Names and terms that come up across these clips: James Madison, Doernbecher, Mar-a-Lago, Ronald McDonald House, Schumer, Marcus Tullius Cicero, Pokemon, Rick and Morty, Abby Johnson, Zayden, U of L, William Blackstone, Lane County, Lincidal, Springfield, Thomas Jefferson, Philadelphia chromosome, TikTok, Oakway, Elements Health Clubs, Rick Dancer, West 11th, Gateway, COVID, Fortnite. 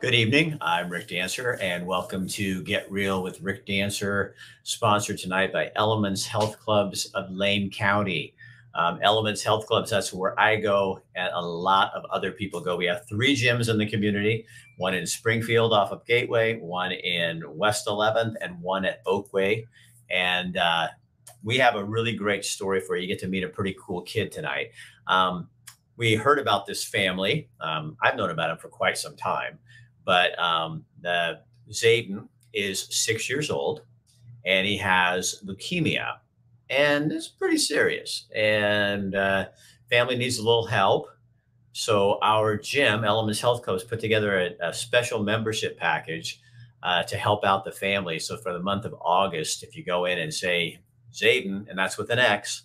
Good evening. I'm Rick Dancer, and welcome to Get Real with Rick Dancer, sponsored tonight by Elements Health Clubs of Lane County. Elements Health Clubs, that's where I go, and a lot of other people go. We have three gyms in the community, one in Springfield off of Gateway, one in West 11th, and one at Oakway. And we have a really great story for you. You get to meet a pretty cool kid tonight. We heard about this family. I've known about him for quite some time, but Zayden is 6 years old, and he has leukemia, and it's pretty serious, and family needs a little help. So our gym, Elements Health Clubs, put together a special membership package to help out the family. So for the month of August, if you go in and say Zayden, and that's with an X,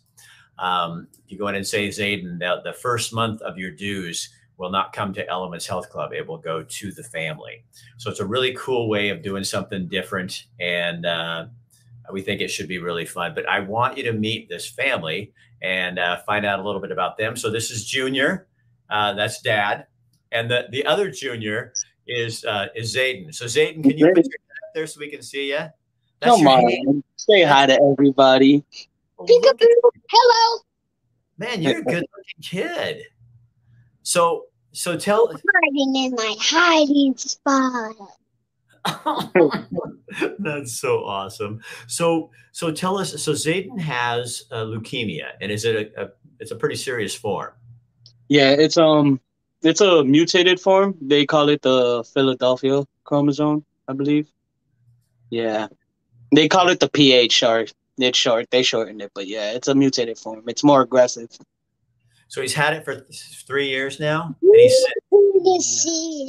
if you go in and say Zayden, the first month of your dues will not come to Elements Health Club. It will go to the family. So it's a really cool way of doing something different, and we think it should be really fun. But I want you to meet this family and find out a little bit about them. So this is Junior. That's Dad. And the other Junior is Zayden. So Zayden, can you put your hand up there so we can see you? Come on. Say hi to everybody. Peek-a-boo. Hello. Man, you're a good-looking kid. So tell. I'm hiding in my hiding spot. That's so awesome. So tell us. So Zayden has leukemia, and is it it's a pretty serious form? Yeah, it's a mutated form. They call it the Philadelphia chromosome, I believe. Yeah, they call it the PH short. It's short. They shortened it, but yeah, it's a mutated form. It's more aggressive. So he's had it for 3 years now. And he's to see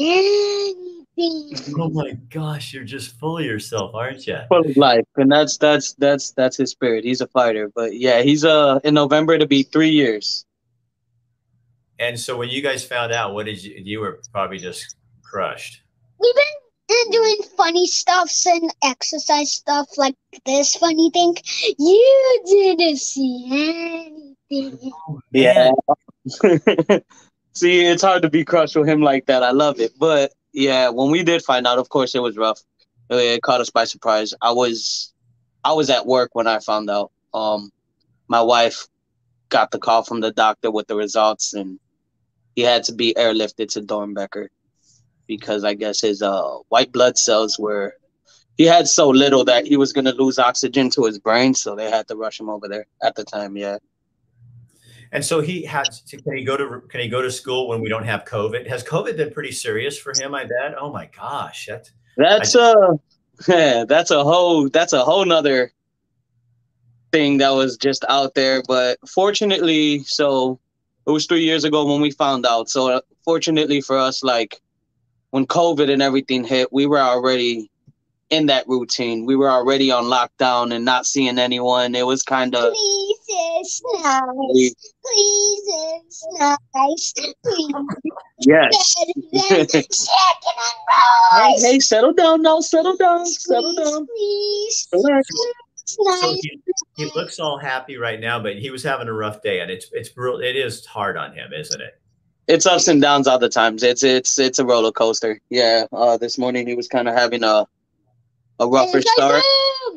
anything. Oh my gosh, you're just full of yourself, aren't you? Full of life, and that's his spirit. He's a fighter, but yeah, he's in November it'll be 3 years. And so when you guys found out, what did you were probably just crushed. We've been doing funny stuffs and exercise stuff like this funny thing. You didn't see anything. Yeah. See, it's hard to be crushed with him like that. I love it. But yeah, when we did find out, of course it was rough. It caught us by surprise. I was at work when I found out. My wife got the call from the doctor with the results, and he had to be airlifted to Doernbecher, because I guess his white blood cells were, he had so little that he was going to lose oxygen to his brain, so they had to rush him over there at the time, yeah. And so he has to, can he go to school when we don't have COVID? Has COVID been pretty serious for him, I bet? Oh my gosh. That's a whole nother thing that was just out there, but fortunately, so it was 3 years ago when we found out. So fortunately for us, like, when COVID and everything hit, we were already in that routine. We were already on lockdown and not seeing anyone. It was kind of... Please, it's nice. Please, it's nice. Please. Yes. Hey, settle down now. Settle down. Please, settle down. Please. Relax. So he looks all happy right now, but he was having a rough day, and it is hard on him, isn't it? It's ups and downs all the times. It's a roller coaster. Yeah. This morning he was kind of having a rougher start,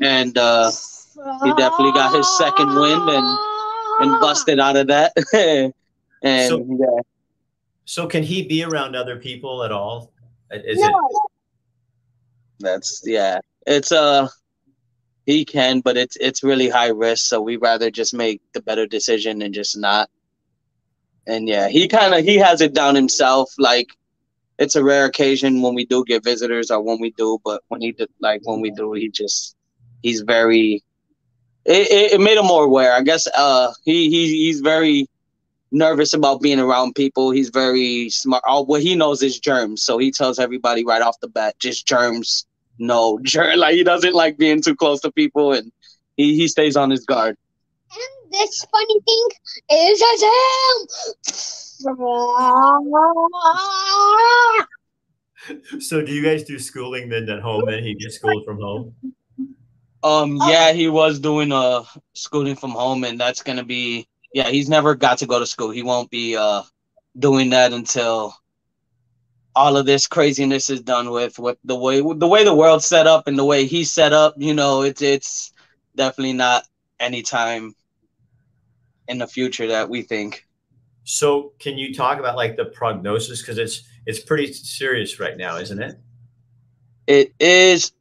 and he definitely got his second win and busted out of that. And so, yeah. So can he be around other people at all? He can, but it's really high risk. So we rather just make the better decision and just not. And yeah, he has it down himself. Like, it's a rare occasion when we do get visitors or when we do, but when we do, he's very, it made him more aware. I guess he's very nervous about being around people. He's very smart. All what he knows is germs. So he tells everybody right off the bat, just germs, no germ. Like, he doesn't like being too close to people, and he stays on his guard. And this funny thing is a gym. So do you guys do schooling then at home, and he gets schooled from home? Yeah, he was doing schooling from home, and that's going to be, yeah, he's never got to go to school. He won't be doing that until all of this craziness is done with the way the world's set up and the way he's set up, you know, it's definitely not any time in the future that we think. So can you talk about like the prognosis? Cause it's pretty serious right now, isn't it? It is.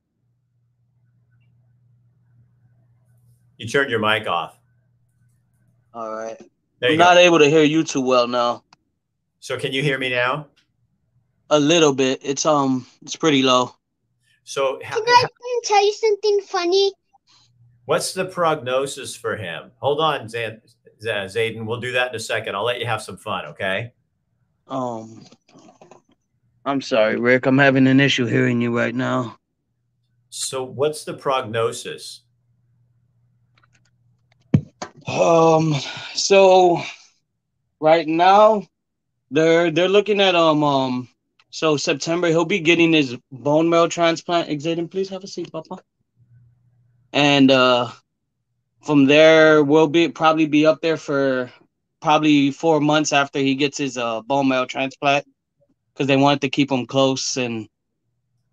You turned your mic off. All right. I'm not able to hear you too well now. So can you hear me now? A little bit. It's pretty low. So can I tell you something funny? What's the prognosis for him? Hold on, Zayden. We'll do that in a second. I'll let you have some fun, okay? I'm sorry, Rick. I'm having an issue hearing you right now. So what's the prognosis? So right now they're looking at so September, he'll be getting his bone marrow transplant. Zayden, please have a seat, Papa. And from there, we'll probably be up there for probably 4 months after he gets his bone marrow transplant, because they wanted to keep him close. And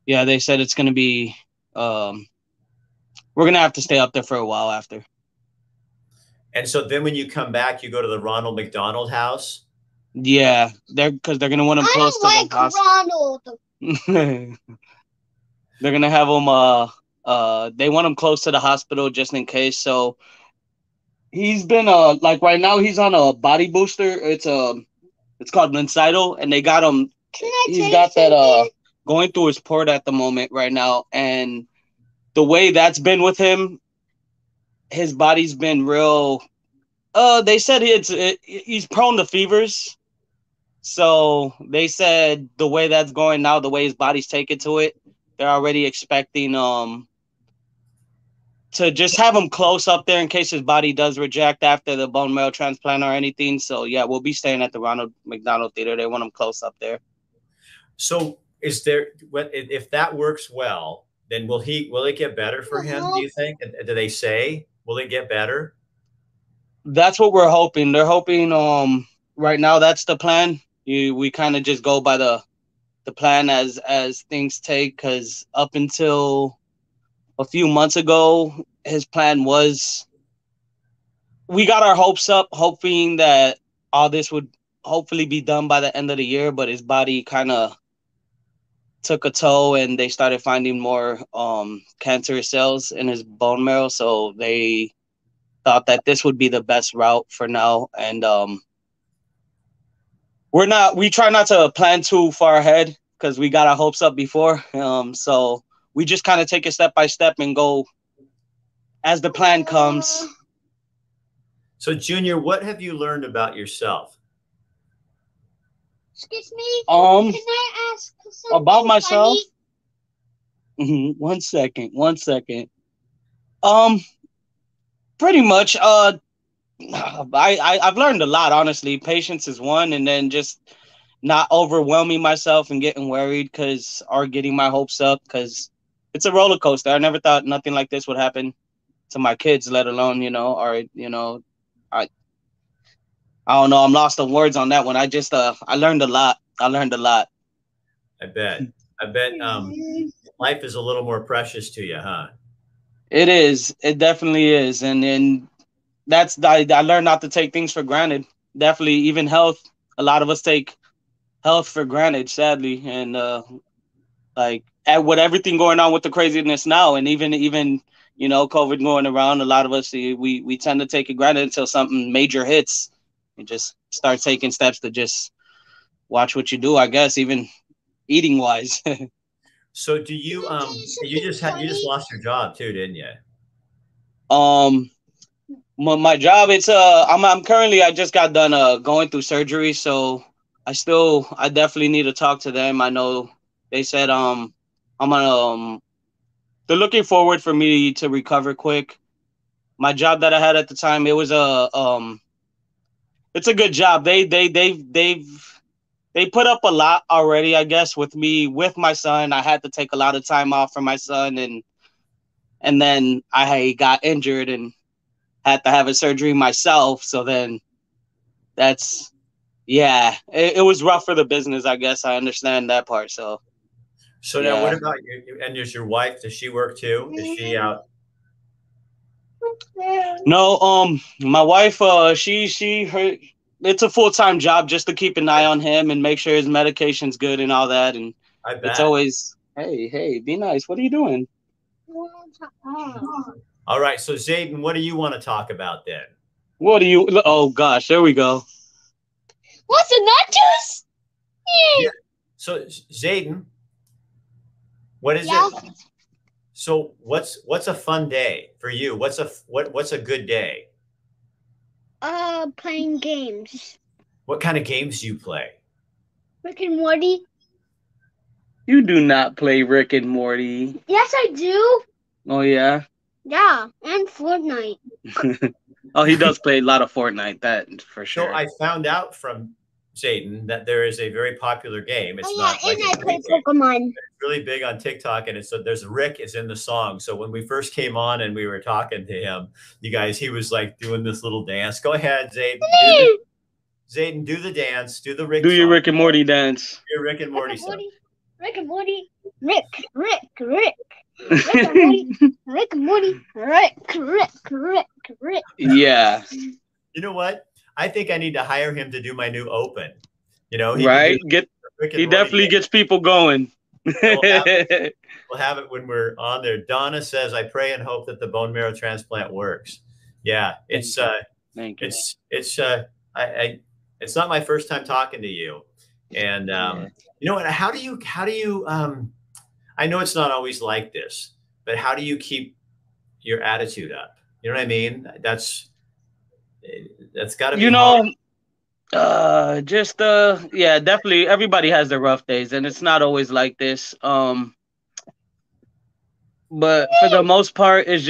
yeah, they said it's going to be we're going to have to stay up there for a while after. And so then when you come back, you go to the Ronald McDonald House? Yeah, because they're going to want him close to the hospital. Ronald. They're going to have him they want him close to the hospital just in case. So he's been like right now he's on a body booster. It's called Lincidal, and they got him. He's got that going through his port at the moment right now, and the way that's been with him, his body's been real. They said he's prone to fevers. So they said the way that's going now, the way his body's taken to it, they're already expecting to just have him close up there in case his body does reject after the bone marrow transplant or anything. So, yeah, we'll be staying at the Ronald McDonald Theater. They want him close up there. So is there – if that works well, then will it get better for him, do you think? Do they say? Will it get better? That's what we're hoping. They're hoping right now that's the plan. We kind of just go by the plan as things take, because up until a few months ago, his plan was we got our hopes up, hoping that all this would hopefully be done by the end of the year, but his body kind of took a toll and they started finding more cancerous cells in his bone marrow, so they thought that this would be the best route for now. And we try not to plan too far ahead because we got our hopes up before. So we just kind of take it step by step and go as the plan comes. So Junior, what have you learned about yourself? Excuse me. Can I ask something about myself? Mm-hmm. One second. Pretty much, I've learned a lot, honestly. Patience is one, and then just not overwhelming myself and getting worried or getting my hopes up, because it's a roller coaster. I never thought nothing like this would happen to my kids, let alone, I don't know. I'm lost in words on that one. I learned a lot. I bet life is a little more precious to you, huh? It is. It definitely is. And that's, I learned not to take things for granted. Definitely, even health. A lot of us take health for granted, sadly. And with everything going on with the craziness now, and even COVID going around, a lot of us we tend to take it granted until something major hits. You just start taking steps to just watch what you do, I guess, even eating wise. So do you you just lost your job too, didn't you? My job, it's I'm currently, I just got done going through surgery, so I definitely need to talk to them. I know they said they're looking forward for me to recover quick. My job that I had at the time, it was it's a good job. They put up a lot already, I guess, with me, with my son. I had to take a lot of time off for my son, and then I got injured and had to have a surgery myself. So then Yeah, it was rough for the business, I guess. I understand that part. So yeah. Now what about you? And does your wife, does she work too? Is she out? No, my wife, her, it's a full-time job just to keep an eye on him and make sure his medication's good and all that. And I bet. It's always, hey, be nice. What are you doing? All right. So Zayden, what do you want to talk about then? Oh gosh, there we go. What's in that juice? Yeah. So Zayden, what is it? So what's a fun day for you? What's a good day? Playing games. What kind of games do you play? Rick and Morty. You do not play Rick and Morty. Yes, I do. Oh yeah. Yeah, and Fortnite. Oh, he does play a lot of Fortnite, that for sure. So I found out from Zayden that there is a very popular game. It's I play Pokemon. It's really big on TikTok, and there's Rick is in the song. So when we first came on and we were talking to him, you guys, he was like doing this little dance. Go ahead, Zayden. Zayden, do the dance. Do the Rick. Do your song. Rick and Morty dance. Do your Rick and Morty song. Rick and Morty. Rick. Rick, Morty. Yeah. You know what? I think I need to hire him to do my new open. You know, he definitely gets people going. We'll have it when we're on there. Donna says, "I pray and hope that the bone marrow transplant works." Yeah, it's not my first time talking to you, and you know what? How do you I know it's not always like this, but how do you keep your attitude up? You know what I mean? That's gotta be, you know, hard. Yeah, definitely. Everybody has their rough days and it's not always like this. But for the most part, it's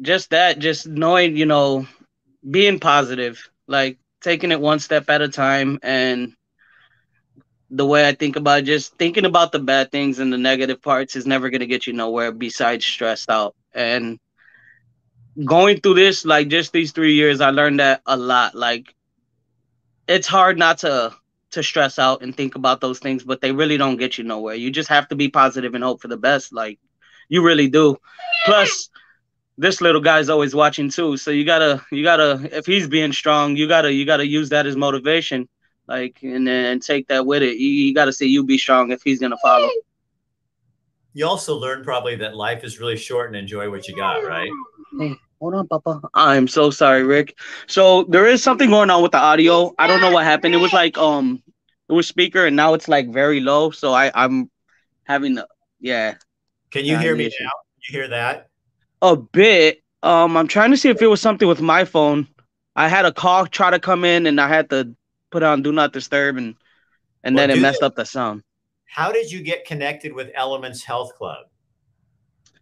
just knowing, you know, being positive, like taking it one step at a time. And the way I think about it, just thinking about the bad things and the negative parts is never going to get you nowhere besides stressed out. And going through this, like just these 3 years, I learned that a lot. Like it's hard not to stress out and think about those things, but they really don't get you nowhere. You just have to be positive and hope for the best. Like you really do. Plus this little guy's always watching too. So you gotta, if he's being strong, you gotta use that as motivation. Like, and then take that with it. You got to see you be strong if he's going to follow. You also learn probably that life is really short and enjoy what you got, right? Hey, hold on, Papa. I'm so sorry, Rick. So there is something going on with the audio. I don't know what happened. It was like, it was speaker and now it's like very low. So I'm having the, yeah. Can you hear me now? Can you hear that? A bit. I'm trying to see if it was something with my phone. I had a call try to come in and I had to put on Do Not Disturb, and then it messed up the sound. How did you get connected with Elements Health Club?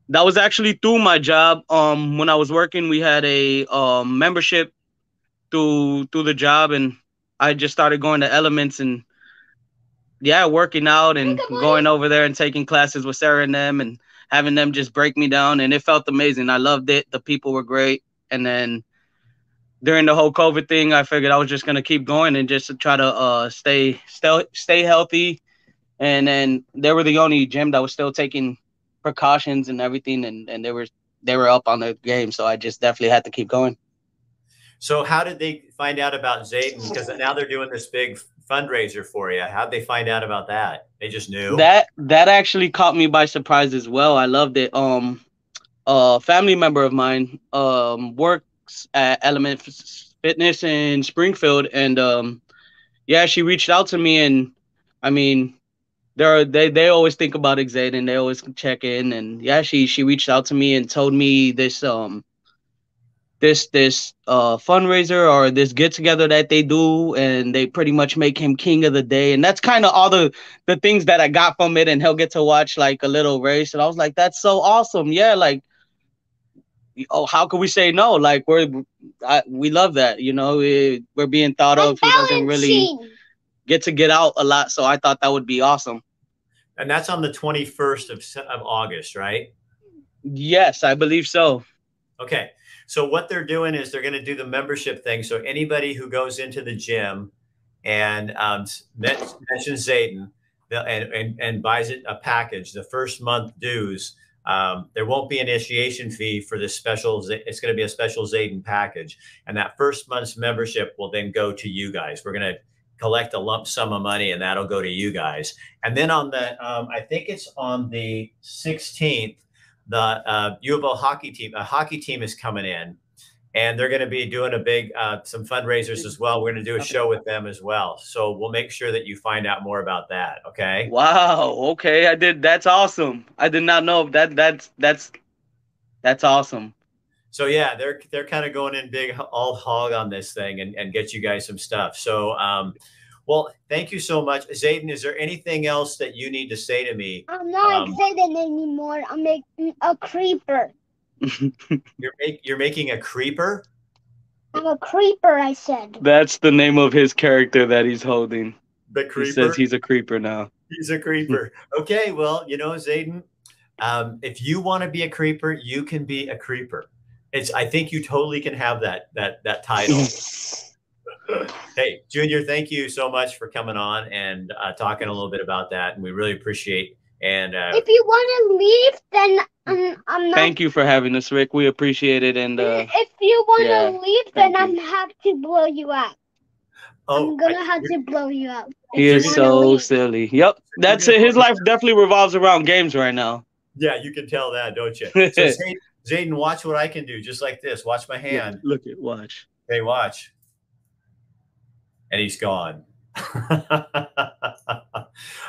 That was actually through my job. When I was working, we had a membership through the job, and I just started going to Elements and, yeah, working out and going over there and taking classes with Sarah and them and having them just break me down, and it felt amazing. I loved it. The people were great, and then during the whole COVID thing, I figured I was just going to keep going and just try to stay healthy. And then they were the only gym that was still taking precautions and everything. And they were up on their game. So I just definitely had to keep going. So how did they find out about Zayden? Because now they're doing this big fundraiser for you. How'd they find out about that? They just knew? That actually caught me by surprise as well. I loved it. A family member of mine worked at Element Fitness in Springfield, and yeah, she reached out to me, and I mean, they always think about Zayden, they always check in, and yeah, she reached out to me and told me this this fundraiser or this get together that they do, and they pretty much make him king of the day, and that's kind of all the things that I got from it, and he'll get to watch like a little race, and I was like, that's so awesome, yeah, like. Oh, how could we say no? Like we love that, you know. We're being thought of. He doesn't really get out a lot, so I thought that would be awesome. And that's on the 21st of August, right? Yes, I believe so. Okay, so what they're doing is they're going to do the membership thing. So anybody who goes into the gym and mentions Zayden and buys it a package, the first month dues, there won't be an initiation fee for this special. It's going to be a special Zayden package. And that first month's membership will then go to you guys. We're going to collect a lump sum of money and that'll go to you guys. And then on the, I think it's on the 16th, the U of L hockey team, a hockey team is coming in, and they're going to be doing a big, some fundraisers as well. We're going to do a show with them as well. So we'll make sure that you find out more about that. Okay. Wow. Okay. That's awesome. I did not know that. That's awesome. So yeah, they're kind of going in big all hog on this thing and get you guys some stuff. So, well, thank you so much. Zayden, is there anything else that you need to say to me? I'm not excited anymore. I'm a creeper. You're making a creeper? I'm a creeper, I said. That's the name of his character that he's holding. The creeper? He says he's a creeper now. He's a creeper. Okay, well, you know, Zayden, if you want to be a creeper, you can be a creeper. I think you totally can have that title. Hey, Junior, thank you so much for coming on and talking a little bit about that, and we really appreciate. And if you want to leave, then I'm not. Thank you for having us, Rick. We appreciate it. And if you want to leave, then I'm have to blow you up. Oh, I'm gonna have to blow you up. He is so silly. Yep, that's it. His life definitely revolves around games right now. Yeah, you can tell that, don't you? So, Zayden, watch what I can do, just like this. Watch my hand. Yeah, look at watch. Hey, watch. And he's gone.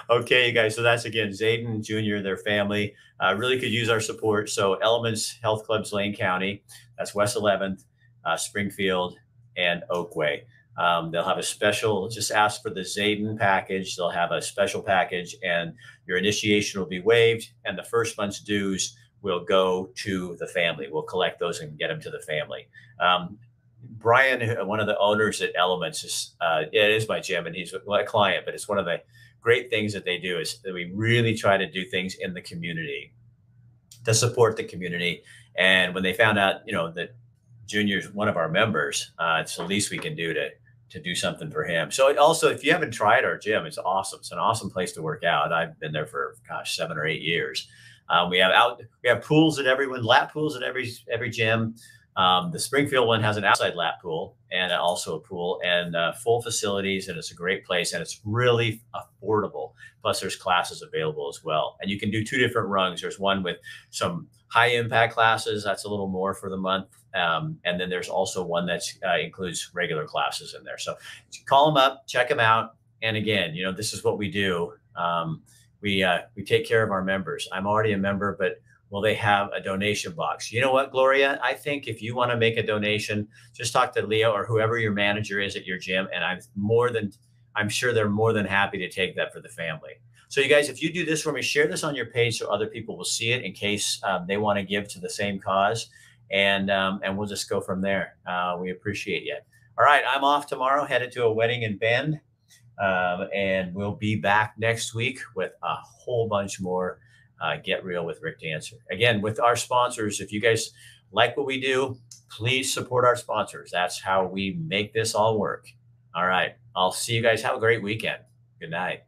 Okay, you guys. So that's, again, Zayden, Jr., their family. Really could use our support. So Elements Health Clubs, Lane County. That's West 11th, Springfield, and Oakway. They'll have a special, just ask for the Zayden package. They'll have a special package, and your initiation will be waived, and the first month's dues will go to the family. We'll collect those and get them to the family. Brian, one of the owners at Elements, it is my gym, and he's a client, but it's one of the great things that they do is that we really try to do things in the community to support the community. And when they found out, you know, that Junior's one of our members, it's the least we can do to do something for him. So also, if you haven't tried our gym, it's awesome. It's an awesome place to work out. I've been there for, gosh, 7 or 8 years. We have pools at everyone, lap pools at every gym. The Springfield one has an outside lap pool and also a pool and full facilities, and it's a great place, and it's really affordable. Plus, there's classes available as well, and you can do 2 different rungs. There's one with some high impact classes that's a little more for the month, and then there's also one that includes regular classes in there. So call them up, check them out, and again, you know, this is what we do. We take care of our members. I'm already a member, but will they have a donation box? You know what, Gloria? I think if you want to make a donation, just talk to Leo or whoever your manager is at your gym, and I'm sure they're more than happy to take that for the family. So you guys, if you do this for me, share this on your page so other people will see it in case they want to give to the same cause, and we'll just go from there. We appreciate you. All right, I'm off tomorrow, headed to a wedding in Bend, and we'll be back next week with a whole bunch more. Get Real with Rick Dancer. Again, with our sponsors, if you guys like what we do, please support our sponsors. That's how we make this all work. All right. I'll see you guys. Have a great weekend. Good night.